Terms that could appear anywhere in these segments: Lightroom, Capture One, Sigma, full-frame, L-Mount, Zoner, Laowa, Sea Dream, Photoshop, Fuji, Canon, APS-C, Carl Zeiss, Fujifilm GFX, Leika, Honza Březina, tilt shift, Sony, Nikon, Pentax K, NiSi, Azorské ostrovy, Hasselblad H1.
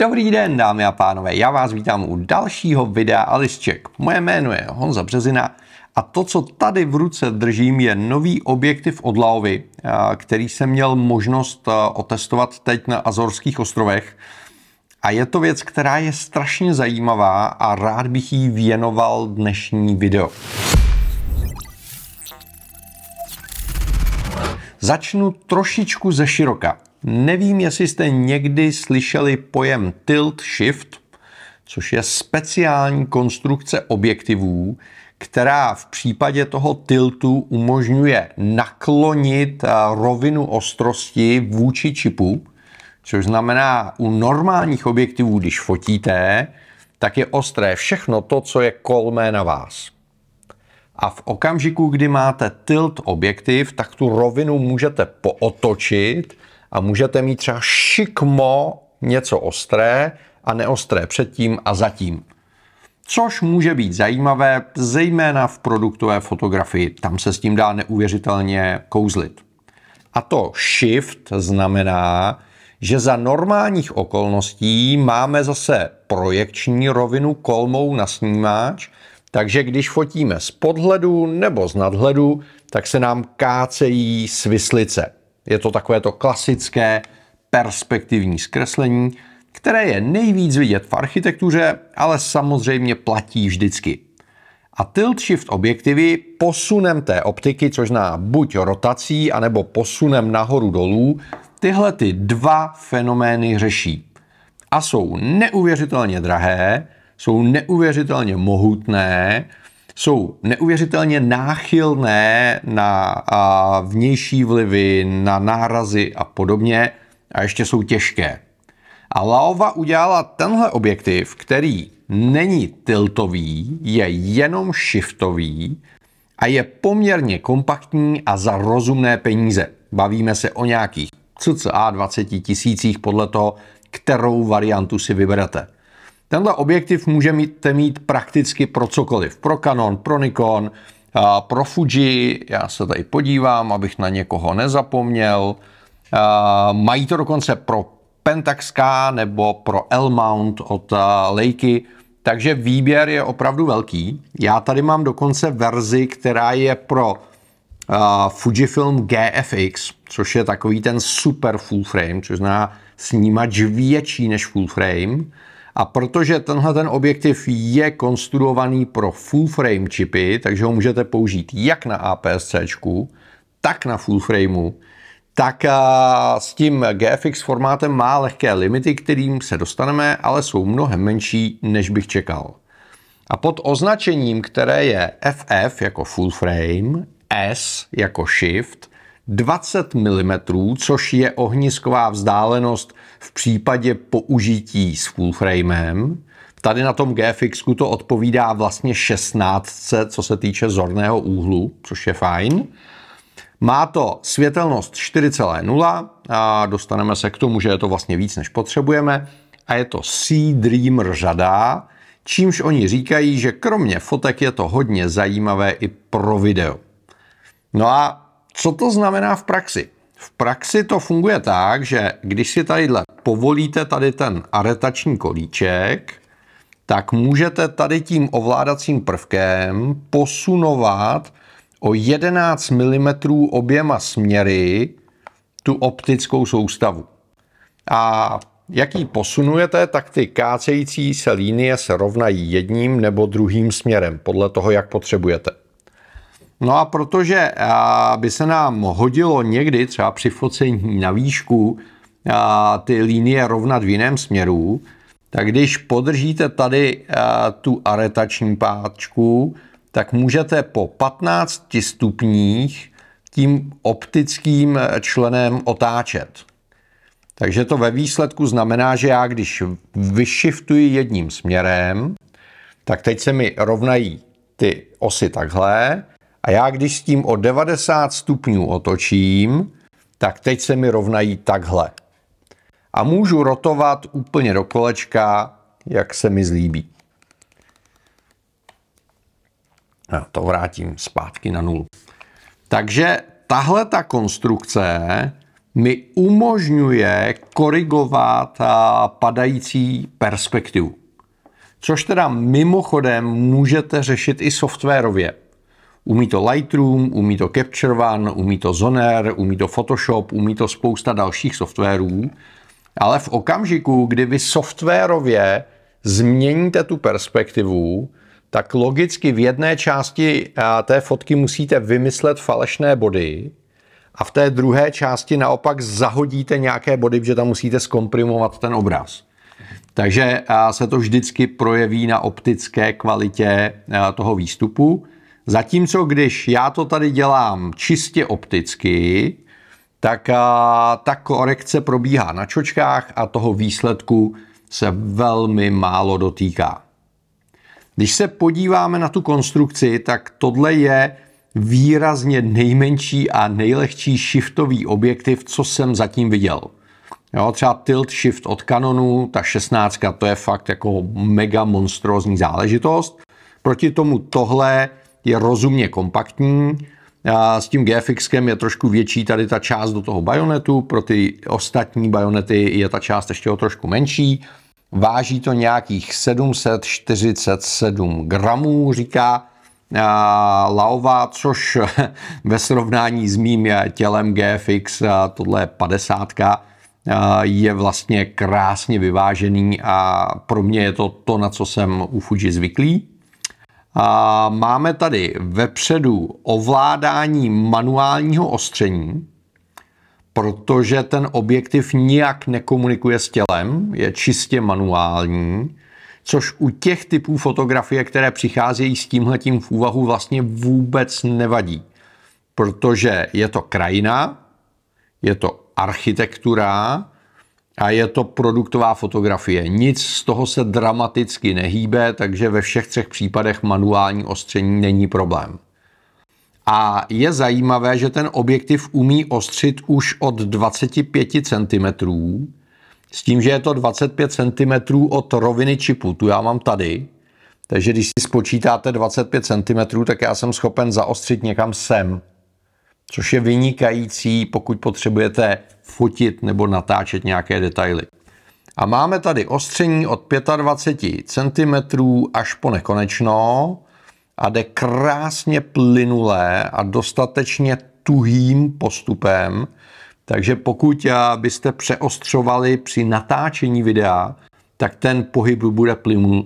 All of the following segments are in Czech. Dobrý den, dámy a pánové, já vás vítám u dalšího videa Alisček. Moje jméno je Honza Březina a to, co tady v ruce držím, je nový objektiv od Laowy, který jsem měl možnost otestovat teď na Azorských ostrovech. A je to věc, která je strašně zajímavá a rád bych jí věnoval dnešní video. Začnu trošičku ze široka. Nevím, jestli jste někdy slyšeli pojem tilt shift, což je speciální konstrukce objektivů, která v případě toho tiltu umožňuje naklonit rovinu ostrosti vůči čipu, což znamená u normálních objektivů, když fotíte, tak je ostré všechno to, co je kolmé na vás. A v okamžiku, kdy máte tilt objektiv, tak tu rovinu můžete pootočit a můžete mít třeba šikmo něco ostré a neostré předtím a zatím. Což může být zajímavé, zejména v produktové fotografii. Tam se s tím dá neuvěřitelně kouzlit. A to shift znamená, že za normálních okolností máme zase projekční rovinu kolmou na snímač, takže když fotíme z podhledu nebo z nadhledu, tak se nám kácejí svislice. Je to takové to klasické perspektivní zkreslení, které je nejvíc vidět v architektuře, ale samozřejmě platí vždycky. A tilt shift objektivy posunem té optiky, což zná buď rotací, anebo posunem nahoru dolů, tyhle ty dva fenomény řeší. A jsou neuvěřitelně drahé, jsou neuvěřitelně mohutné, jsou neuvěřitelně náchylné na vnější vlivy, na nárazy a podobně a ještě jsou těžké. A Laowa udělala tenhle objektiv, který není tiltový, je jenom shiftový a je poměrně kompaktní a za rozumné peníze. Bavíme se o nějakých cca 20 tisících podle toho, kterou variantu si vyberete. Tenhle objektiv můžete mít prakticky pro cokoliv. Pro Canon, pro Nikon, pro Fuji. Já se tady podívám, abych na někoho nezapomněl. Mají to dokonce pro Pentax K nebo pro L-Mount od Leiky. Takže výběr je opravdu velký. Já tady mám dokonce verzi, která je pro Fujifilm GFX, což je takový ten super full-frame, což znamená snímač větší než full-frame. A protože tenhle ten objektiv je konstruovaný pro full-frame čipy, takže ho můžete použít jak na APS-C, tak na full-frameu, tak s tím GFX formátem má lehké limity, kterým se dostaneme, ale jsou mnohem menší, než bych čekal. A pod označením, které je FF jako full-frame, S jako shift, 20 mm, což je ohnisková vzdálenost v případě použití s full-framem. Tady na tom GFXku to odpovídá vlastně 16, co se týče zorného úhlu, což je fajn. Má to světelnost 4,0 a dostaneme se k tomu, že je to vlastně víc, než potřebujeme. A je to Sea Dream řada, čímž oni říkají, že kromě fotek je to hodně zajímavé i pro video. No a co to znamená v praxi? V praxi to funguje tak, že když si tadyhle povolíte tady ten aretační kolíček, tak můžete tady tím ovládacím prvkem posunovat o 11 mm oběma směry tu optickou soustavu. A jak ji posunujete, tak ty kácející se linie se rovnají jedním nebo druhým směrem, podle toho, jak potřebujete. No a protože by se nám hodilo někdy, třeba při focení na výšku, ty linie rovnat v jiném směru, tak když podržíte tady tu aretační páčku, tak můžete po 15 stupních tím optickým členem otáčet. Takže to ve výsledku znamená, že já když vyšiftuji jedním směrem, tak teď se mi rovnají ty osy takhle, a já, když s tím o 90 stupňů otočím, tak teď se mi rovnají takhle. A můžu rotovat úplně do kolečka, jak se mi zlíbí. Já to vrátím zpátky na nulu. Takže tahle ta konstrukce mi umožňuje korigovat padající perspektivu. Což teda mimochodem můžete řešit i softwarově. Umí to Lightroom, umí to Capture One, umí to Zoner, umí to Photoshop, umí to spousta dalších softwarů. Ale v okamžiku, kdy vy softwarově změníte tu perspektivu, tak logicky v jedné části té fotky musíte vymyslet falešné body a v té druhé části naopak zahodíte nějaké body, protože tam musíte zkomprimovat ten obraz. Takže se to vždycky projeví na optické kvalitě toho výstupu. Zatímco když já to tady dělám čistě opticky, tak ta korekce probíhá na čočkách a toho výsledku se velmi málo dotýká. Když se podíváme na tu konstrukci, tak tohle je výrazně nejmenší a nejlehčí shiftový objektiv, co jsem zatím viděl. Jo, třeba tilt shift od Canonu, ta 16, to je fakt jako mega monstrózní záležitost. Proti tomu tohle je rozumně kompaktní. S tím GFXkem je trošku větší tady ta část do toho bajonetu, pro ty ostatní bajonety je ta část ještě o trošku menší. Váží to nějakých 747 gramů, říká Laowa, což ve srovnání s mým tělem GFX, tohle je 50, je vlastně krásně vyvážený a pro mě je to, na co jsem u Fuji zvyklý. Máme tady vepředu ovládání manuálního ostření, protože ten objektiv nijak nekomunikuje s tělem, je čistě manuální, což u těch typů fotografie, které přicházejí s tímhletím v úvahu, vlastně vůbec nevadí. Protože je to krajina, je to architektura a je to produktová fotografie. Nic z toho se dramaticky nehýbe, takže ve všech třech případech manuální ostření není problém. A je zajímavé, že ten objektiv umí ostřit už od 25 cm, s tím, že je to 25 cm od roviny čipu, tu já mám tady. Takže když si spočítáte 25 cm, tak já jsem schopen zaostřit někam sem. Což je vynikající, pokud potřebujete fotit nebo natáčet nějaké detaily. A máme tady ostření od 25 cm až po nekonečno. A jde krásně plynulé a dostatečně tuhým postupem. Takže pokud byste přeostřovali při natáčení videa, tak ten pohyb bude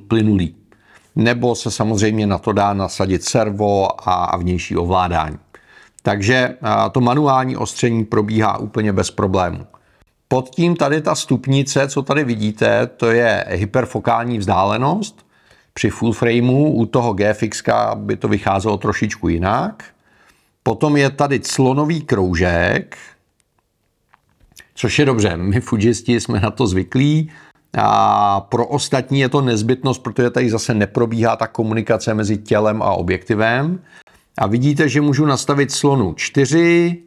plynulý. Nebo se samozřejmě na to dá nasadit servo a vnější ovládání. Takže to manuální ostření probíhá úplně bez problémů. Pod tím tady ta stupnice, co tady vidíte, to je hyperfokální vzdálenost. Při full frameu u toho GFXka by to vycházelo trošičku jinak. Potom je tady clonový kroužek, což je dobře, my fujisti jsme na to zvyklí. A pro ostatní je to nezbytnost, protože tady zase neprobíhá ta komunikace mezi tělem a objektivem. A vidíte, že můžu nastavit clonu 4,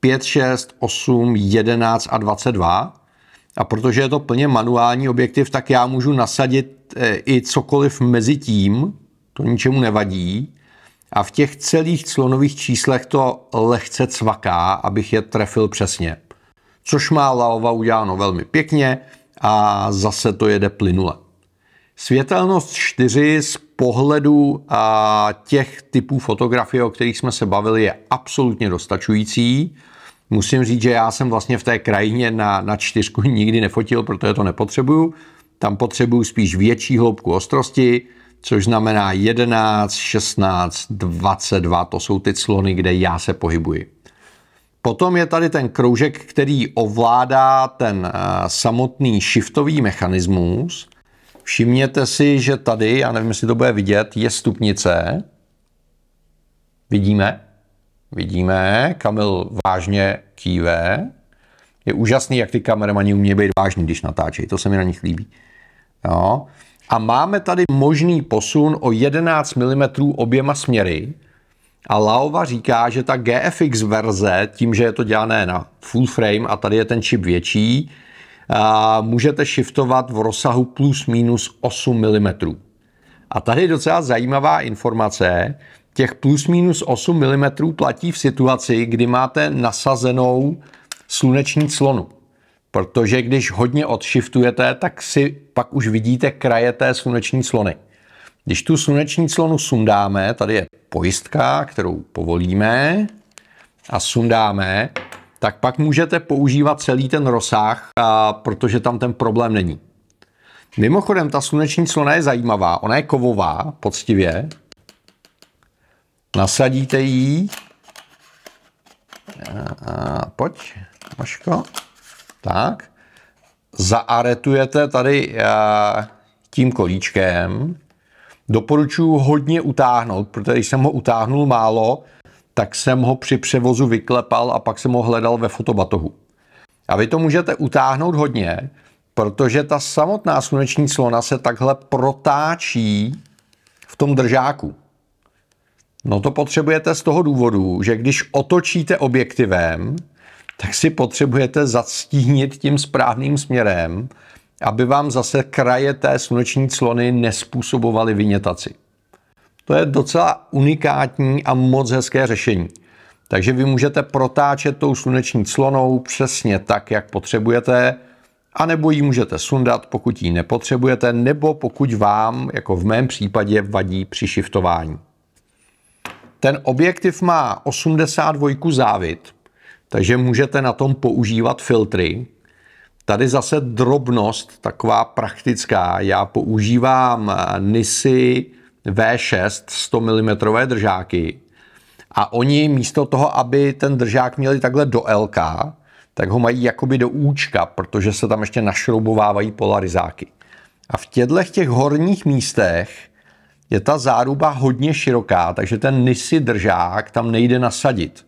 5, 6, 8, 11 a 22. A protože je to plně manuální objektiv, tak já můžu nasadit i cokoliv mezi tím, to ničemu nevadí. A v těch celých clonových číslech to lehce cvaká, abych je trefil přesně. Což má Laowa uděláno velmi pěkně a zase to jede plynule. Světelnost 4 z pohledu a těch typů fotografie, o kterých jsme se bavili, je absolutně dostačující. Musím říct, že já jsem vlastně v té krajině na 4 nikdy nefotil, protože to nepotřebuju. Tam potřebuju spíš větší hloubku ostrosti, což znamená 11, 16, 22. To jsou ty clony, kde já se pohybuji. Potom je tady ten kroužek, který ovládá ten samotný shiftový mechanismus. Všimněte si, že tady, já nevím, jestli to bude vidět, je stupnice. Vidíme? Vidíme, Kamil vážně kýve. Je úžasný, jak ty kameramani umějí být vážní, když natáčejí. To se mi na nich líbí. Jo. A máme tady možný posun o 11 mm oběma směry. A Laowa říká, že ta GFX verze, tím, že je to dělané na full frame a tady je ten čip větší, můžete shiftovat v rozsahu plus minus 8 mm. A tady je docela zajímavá informace. Těch plus minus 8 mm platí v situaci, kdy máte nasazenou sluneční clonu. Protože když hodně odshiftujete, tak si pak už vidíte kraje té sluneční clony. Když tu sluneční clonu sundáme, tady je pojistka, kterou povolíme a sundáme, tak pak můžete používat celý ten rozsah, protože tam ten problém není. Mimochodem, ta sluneční clona je zajímavá, ona je kovová, poctivě. Nasadíte ji. Pojď, Maško. Tak. Zaaretujete tady tím kolíčkem. Doporučuji hodně utáhnout, protože když jsem ho utáhnul málo, tak jsem ho při převozu vyklepal a pak jsem ho hledal ve fotobatohu. A vy to můžete utáhnout hodně, protože ta samotná sluneční clona se takhle protáčí v tom držáku. No to potřebujete z toho důvodu, že když otočíte objektivem, tak si potřebujete zastínit tím správným směrem, aby vám zase kraje té sluneční clony nespůsobovaly vinětaci. To je docela unikátní a moc hezké řešení. Takže vy můžete protáčet tou sluneční clonou přesně tak, jak potřebujete, anebo ji můžete sundat, pokud ji nepotřebujete, nebo pokud vám, jako v mém případě, vadí při shiftování. Ten objektiv má 82 závit, takže můžete na tom používat filtry. Tady zase drobnost, taková praktická. Já používám NiSi V6 100 mm držáky a oni místo toho, aby ten držák měli takhle do LK, tak ho mají jakoby do účka, protože se tam ještě našroubovávají polarizáky. A v těch horních místech je ta záruba hodně široká, takže ten NiSi držák tam nejde nasadit.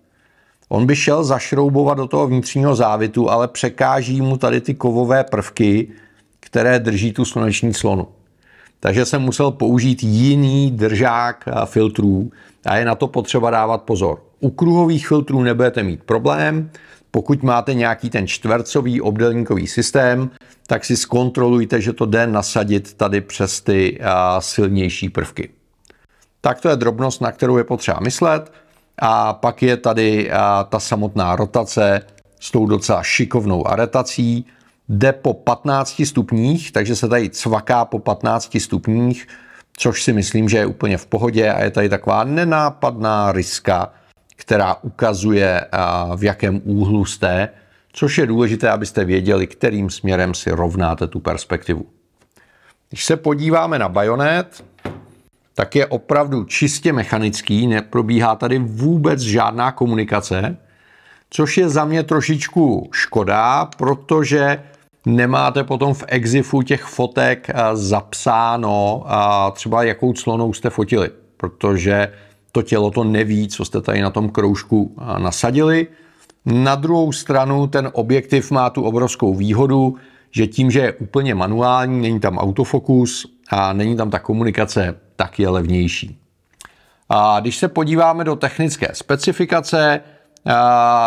On by šel zašroubovat do toho vnitřního závitu, ale překáží mu tady ty kovové prvky, které drží tu sluneční clonu. Takže jsem musel použít jiný držák filtrů a je na to potřeba dávat pozor. U kruhových filtrů nebudete mít problém. Pokud máte nějaký ten čtvercový obdélníkový systém, tak si zkontrolujte, že to jde nasadit tady přes ty silnější prvky. Tak to je drobnost, na kterou je potřeba myslet. A pak je tady ta samotná rotace s tou docela šikovnou aretací. Jde po 15 stupních, takže se tady cvaká po 15 stupních, což si myslím, že je úplně v pohodě a je tady taková nenápadná ryska, která ukazuje, v jakém úhlu jste, což je důležité, abyste věděli, kterým směrem si rovnáte tu perspektivu. Když se podíváme na bajonet, tak je opravdu čistě mechanický, neprobíhá tady vůbec žádná komunikace, což je za mě trošičku škoda, protože nemáte potom v exifu těch fotek zapsáno třeba jakou clonou jste fotili, protože to tělo to neví, co jste tady na tom kroužku nasadili. Na druhou stranu ten objektiv má tu obrovskou výhodu, že tím, že je úplně manuální, není tam autofokus a není tam ta komunikace, tak je levnější. A když se podíváme do technické specifikace,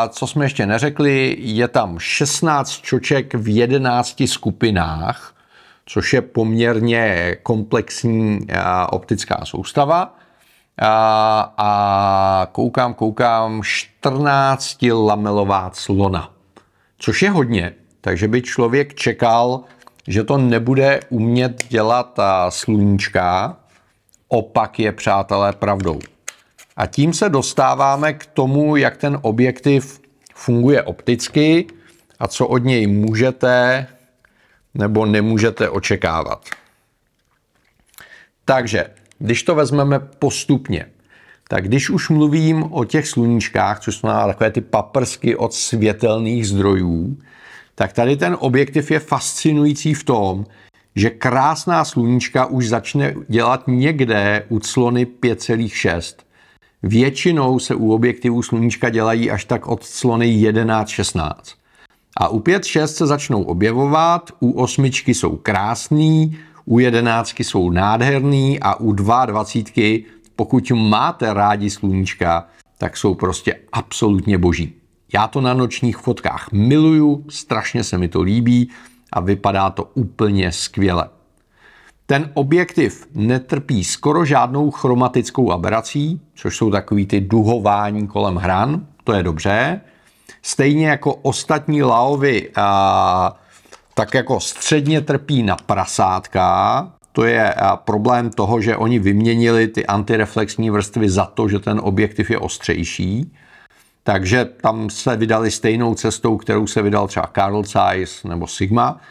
co jsme ještě neřekli, je tam 16 čoček v 11 skupinách, což je poměrně komplexní optická soustava. A koukám, 14 lamelová clona, což je hodně, takže by člověk čekal, že to nebude umět dělat sluníčka, opak je, přátelé, pravdou. A tím se dostáváme k tomu, jak ten objektiv funguje opticky a co od něj můžete nebo nemůžete očekávat. Takže když to vezmeme postupně, tak když už mluvím o těch sluníčkách, což jsou takové ty paprsky od světelných zdrojů, tak tady ten objektiv je fascinující v tom, že krásná sluníčka už začne dělat někde u clony 5,6. Většinou se u objektivů sluníčka dělají až tak od clony 11,16. A u 5,6 se začnou objevovat, u 8 jsou krásný, u 11 jsou nádherný a u 22, pokud máte rádi sluníčka, tak jsou prostě absolutně boží. Já to na nočních fotkách miluju, strašně se mi to líbí a vypadá to úplně skvěle. Ten objektiv netrpí skoro žádnou chromatickou aberací, což jsou takový ty duhování kolem hran, to je dobře. Stejně jako ostatní Laovy, tak jako středně trpí na prasátka. To je problém toho, že oni vyměnili ty antireflexní vrstvy za to, že ten objektiv je ostřejší. Takže tam se vydali stejnou cestou, kterou se vydal třeba Carl Zeiss nebo Sigma.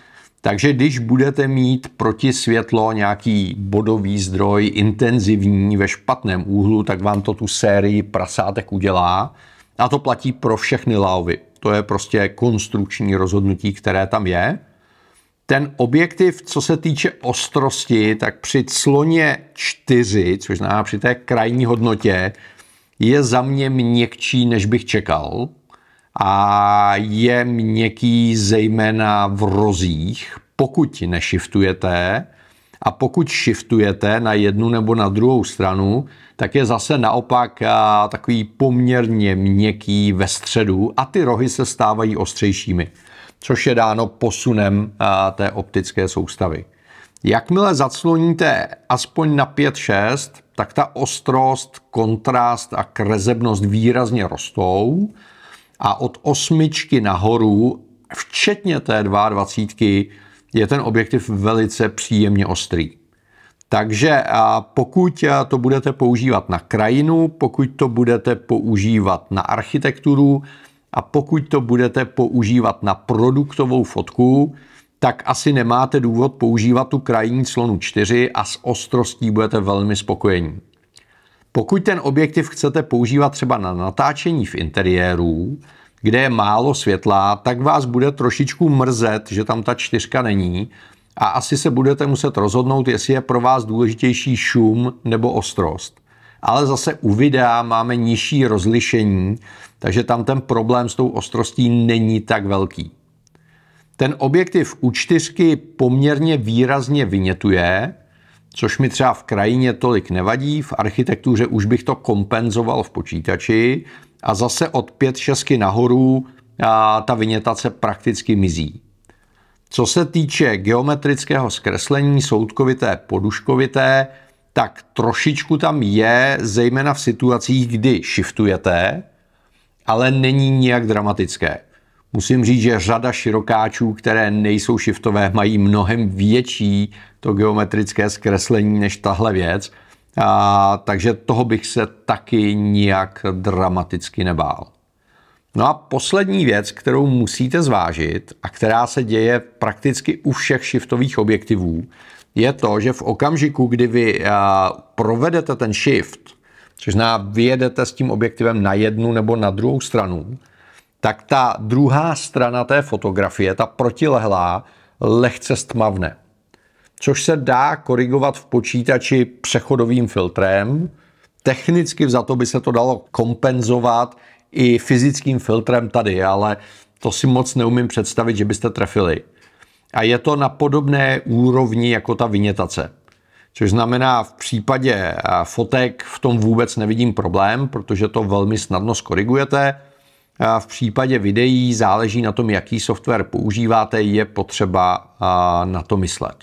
Takže když budete mít proti světlo nějaký bodový zdroj intenzivní ve špatném úhlu, tak vám to tu sérii prasátek udělá. A to platí pro všechny Laovy. To je prostě konstrukční rozhodnutí, které tam je. Ten objektiv, co se týče ostrosti, tak při cloně 4, což znamená při té krajní hodnotě, je za mě měkčí, než bych čekal. A je měkký zejména v rozích, pokud neshiftujete. A pokud shiftujete na jednu nebo na druhou stranu, tak je zase naopak takový poměrně měkký ve středu a ty rohy se stávají ostřejšími, což je dáno posunem té optické soustavy. Jakmile zacloníte aspoň na 5-6, tak ta ostrost, kontrast a krezebnost výrazně rostou a od 8 nahoru, včetně té 22, je ten objektiv velice příjemně ostrý. Takže pokud to budete používat na krajinu, pokud to budete používat na architekturu a pokud to budete používat na produktovou fotku, tak asi nemáte důvod používat tu krajní clonu 4 a s ostrostí budete velmi spokojení. Pokud ten objektiv chcete používat třeba na natáčení v interiéru, kde je málo světla, tak vás bude trošičku mrzet, že tam ta 4 není a asi se budete muset rozhodnout, jestli je pro vás důležitější šum nebo ostrost. Ale zase u videa máme nižší rozlišení, takže tam ten problém s tou ostrostí není tak velký. Ten objektiv u 4 poměrně výrazně vynětuje, což mi třeba v krajině tolik nevadí, v architektuře už bych to kompenzoval v počítači a zase od 5-6 nahoru ta vynětace prakticky mizí. Co se týče geometrického zkreslení, soudkovité, poduškovité, tak trošičku tam je, zejména v situacích, kdy shiftujete, ale není nijak dramatické. Musím říct, že řada širokáčů, které nejsou shiftové, mají mnohem větší to geometrické zkreslení než tahle věc, takže toho bych se taky nijak dramaticky nebál. No a poslední věc, kterou musíte zvážit a která se děje prakticky u všech shiftových objektivů, je to, že v okamžiku, kdy vy provedete ten shift, což znamená vyjedete s tím objektivem na jednu nebo na druhou stranu, tak ta druhá strana té fotografie, ta protilehlá, lehce stmavne. Což se dá korigovat v počítači přechodovým filtrem. Technicky za to by se to dalo kompenzovat i fyzickým filtrem tady, ale to si moc neumím představit, že byste trefili. A je to na podobné úrovni jako ta vynětace. Což znamená, v případě fotek v tom vůbec nevidím problém, protože to velmi snadno skorigujete. V případě videí záleží na tom, jaký software používáte, je potřeba na to myslet.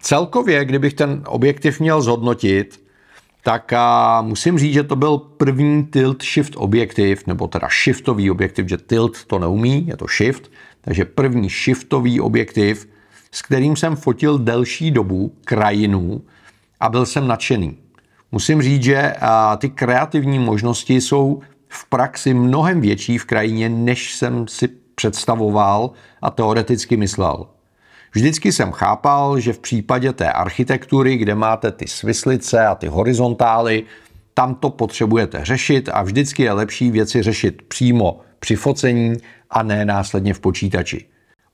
Celkově, kdybych ten objektiv měl zhodnotit, tak musím říct, že to byl první tilt shift objektiv, nebo teda shiftový objektiv, že tilt to neumí, je to shift, takže první shiftový objektiv, s kterým jsem fotil delší dobu, krajinu, a byl jsem nadšený. Musím říct, že ty kreativní možnosti jsou v praxi mnohem větší v krajině, než jsem si představoval a teoreticky myslel. Vždycky jsem chápal, že v případě té architektury, kde máte ty svislice a ty horizontály, tam to potřebujete řešit a vždycky je lepší věci řešit přímo při focení a ne následně v počítači.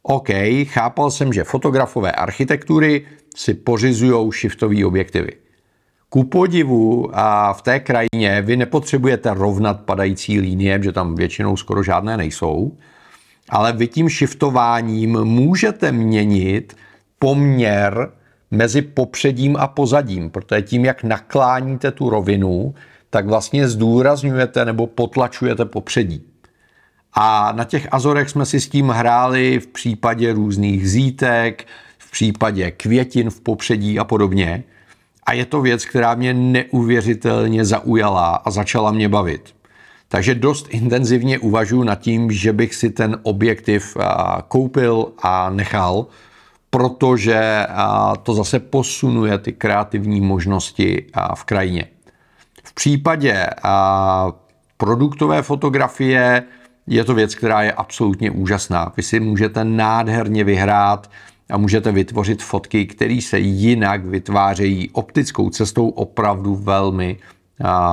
OK, chápal jsem, že fotografové architektury si pořizujou shiftový objektivy. Ku podivu a v té krajině vy nepotřebujete rovnat padající linie, že tam většinou skoro žádné nejsou, ale vy tím shiftováním můžete měnit poměr mezi popředím a pozadím, protože tím, jak nakláníte tu rovinu, tak vlastně zdůrazňujete nebo potlačujete popředí. A na těch Azorech jsme si s tím hráli v případě různých zítek, v případě květin v popředí a podobně. A je to věc, která mě neuvěřitelně zaujala a začala mě bavit. Takže dost intenzivně uvažuji nad tím, že bych si ten objektiv koupil a nechal, protože to zase posunuje ty kreativní možnosti v krajině. V případě produktové fotografie je to věc, která je absolutně úžasná. Vy si můžete nádherně vyhrát a můžete vytvořit fotky, které se jinak vytvářejí optickou cestou opravdu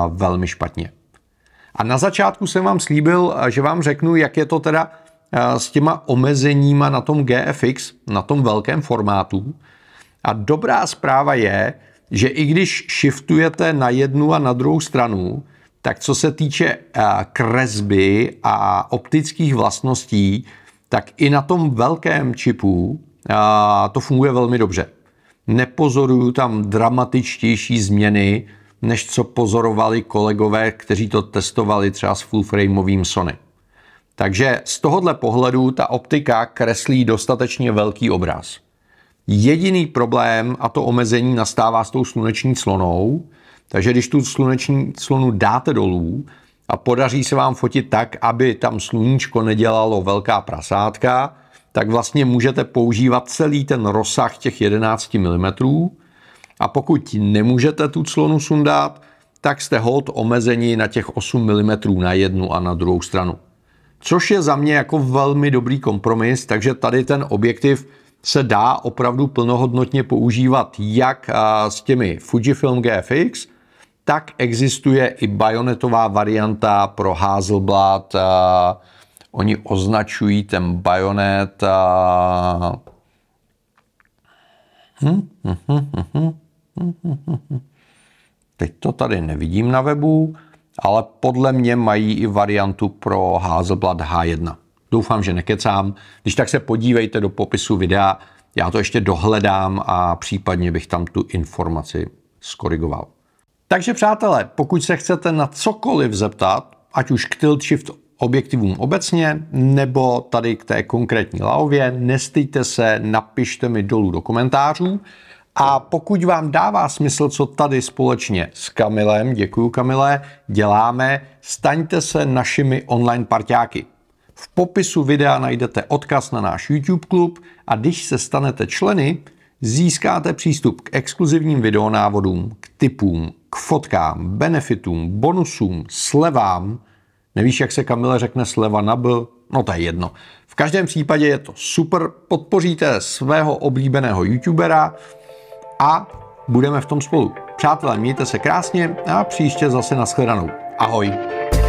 velmi špatně. A na začátku jsem vám slíbil, že vám řeknu, jak je to teda s těma omezeníma na tom GFX, na tom velkém formátu. A dobrá zpráva je, že i když shiftujete na jednu a na druhou stranu, tak co se týče kresby a optických vlastností, tak i na tom velkém čipu to funguje velmi dobře. Nepozoruju tam dramatičtější změny, než co pozorovali kolegové, kteří to testovali třeba s full-frameovým Sony. Takže z tohohle pohledu ta optika kreslí dostatečně velký obraz. Jediný problém a to omezení nastává s tou sluneční clonou, takže když tu sluneční clonu dáte dolů a podaří se vám fotit tak, aby tam sluníčko nedělalo velká prasátka, tak vlastně můžete používat celý ten rozsah těch 11 mm a pokud nemůžete tu clonu sundat, tak jste holt omezení na těch 8 mm na jednu a na druhou stranu. Což je za mě jako velmi dobrý kompromis, takže tady ten objektiv se dá opravdu plnohodnotně používat jak s těmi Fujifilm GFX, tak existuje i bajonetová varianta pro Hasselblad. Oni označují ten bajonet. Teď to tady nevidím na webu, ale podle mě mají i variantu pro Hasselblad H1. Doufám, že nekecám. Když tak se podívejte do popisu videa, já to ještě dohledám a případně bych tam tu informaci skorigoval. Takže přátelé, pokud se chcete na cokoliv zeptat, ať už k tilt shift objektivům obecně, nebo tady k té konkrétní Laowě, nestyďte se, napište mi dolů do komentářů. A pokud vám dává smysl, co tady společně s Kamilem, děkuju Kamile, děláme, staňte se našimi online parťáky. V popisu videa najdete odkaz na náš YouTube klub a když se stanete členy, získáte přístup k exkluzivním videonávodům, k tipům, k fotkám, benefitům, bonusům, slevám. Nevíš, jak se Kamile řekne sleva na B? No to je jedno. V každém případě je to super, podpoříte svého oblíbeného youtubera a budeme v tom spolu. Přátelé, mějte se krásně a příště zase nashledanou. Ahoj.